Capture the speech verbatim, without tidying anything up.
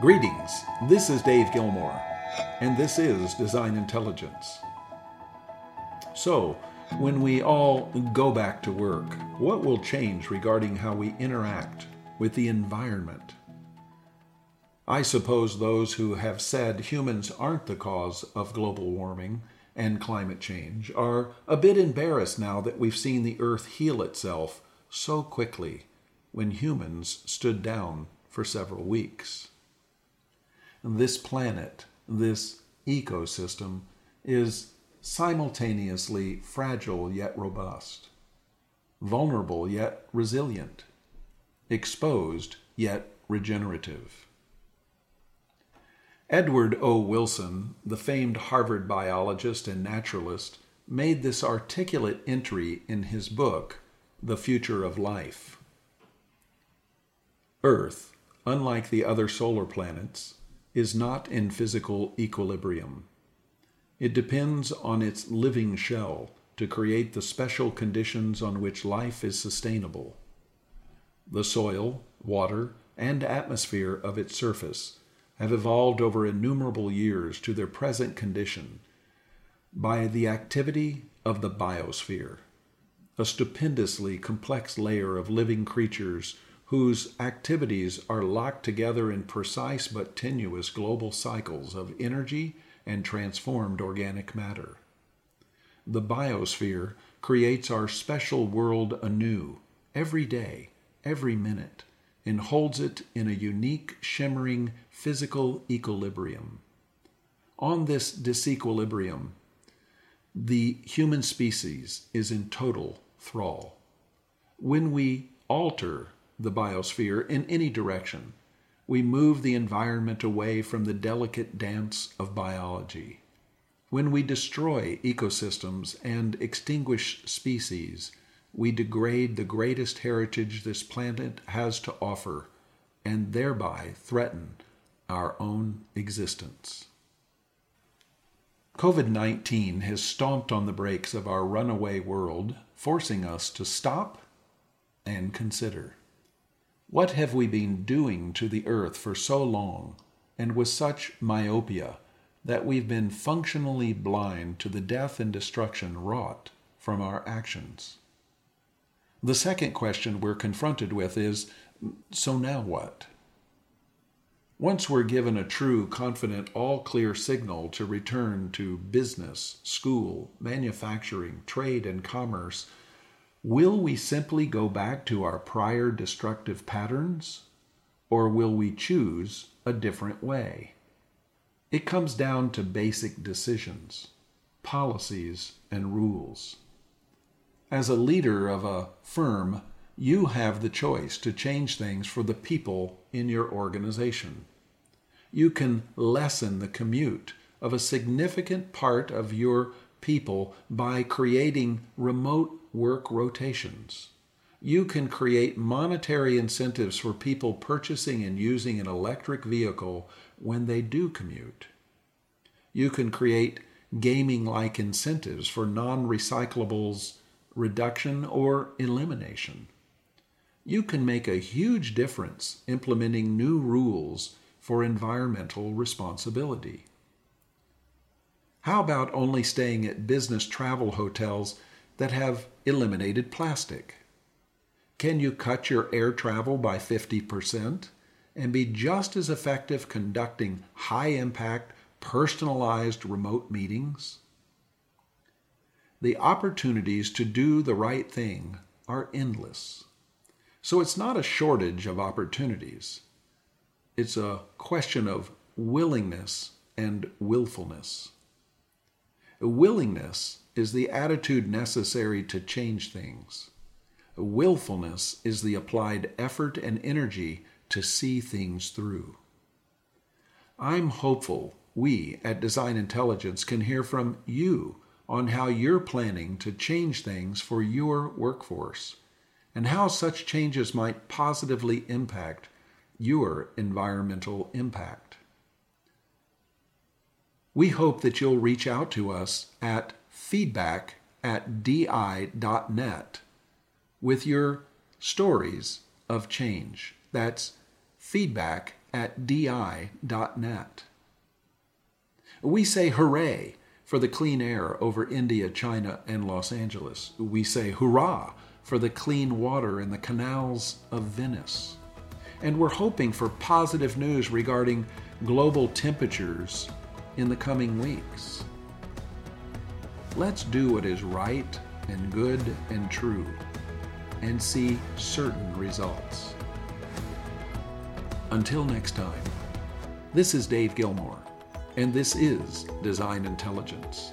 Greetings, this is Dave Gilmore, and this is Design Intelligence. So, when we all go back to work, what will change regarding how we interact with the environment? I suppose those who have said humans aren't the cause of global warming and climate change are a bit embarrassed now that we've seen the Earth heal itself so quickly when humans stood down for several weeks. This planet, this ecosystem, is simultaneously fragile yet robust, vulnerable yet resilient, exposed yet regenerative. Edward O. Wilson, the famed Harvard biologist and naturalist, made this articulate entry in his book, The Future of Life. Earth, unlike the other solar planets, is not in physical equilibrium. It depends on its living shell to create the special conditions on which life is sustainable. The soil, water, and atmosphere of its surface have evolved over innumerable years to their present condition by the activity of the biosphere, a stupendously complex layer of living creatures whose activities are locked together in precise but tenuous global cycles of energy and transformed organic matter. The biosphere creates our special world anew, every day, every minute, and holds it in a unique, shimmering, physical equilibrium. On this disequilibrium, the human species is in total thrall. When we alter the biosphere in any direction, we move the environment away from the delicate dance of biology. When we destroy ecosystems and extinguish species, we degrade the greatest heritage this planet has to offer and thereby threaten our own existence. COVID nineteen has stomped on the brakes of our runaway world, forcing us to stop and consider. What have we been doing to the Earth for so long, and with such myopia, that we've been functionally blind to the death and destruction wrought from our actions? The second question we're confronted with is, so now what? Once we're given a true, confident, all-clear signal to return to business, school, manufacturing, trade, and commerce, will we simply go back to our prior destructive patterns, or will we choose a different way? It comes down to basic decisions, policies, and rules. As a leader of a firm, you have the choice to change things for the people in your organization. You can lessen the commute of a significant part of your people by creating remote work rotations. You can create monetary incentives for people purchasing and using an electric vehicle when they do commute. You can create gaming-like incentives for non-recyclables reduction or elimination. You can make a huge difference implementing new rules for environmental responsibility. How about only staying at business travel hotels that have eliminated plastic? Can you cut your air travel by fifty percent and be just as effective conducting high-impact, personalized remote meetings? The opportunities to do the right thing are endless. So it's not a shortage of opportunities. It's a question of willingness and willfulness. Willingness is the attitude necessary to change things. Willfulness is the applied effort and energy to see things through. I'm hopeful we at Design Intelligence can hear from you on how you're planning to change things for your workforce and how such changes might positively impact your environmental impact. We hope that you'll reach out to us at feedback at di dot net with your stories of change. That's feedback at D I dot net. We say hooray for the clean air over India, China, and Los Angeles. We say hurrah for the clean water in the canals of Venice. And we're hoping for positive news regarding global temperatures in the coming weeks. Let's do what is right and good and true and see certain results. Until next time, this is Dave Gilmore, and this is Design Intelligence.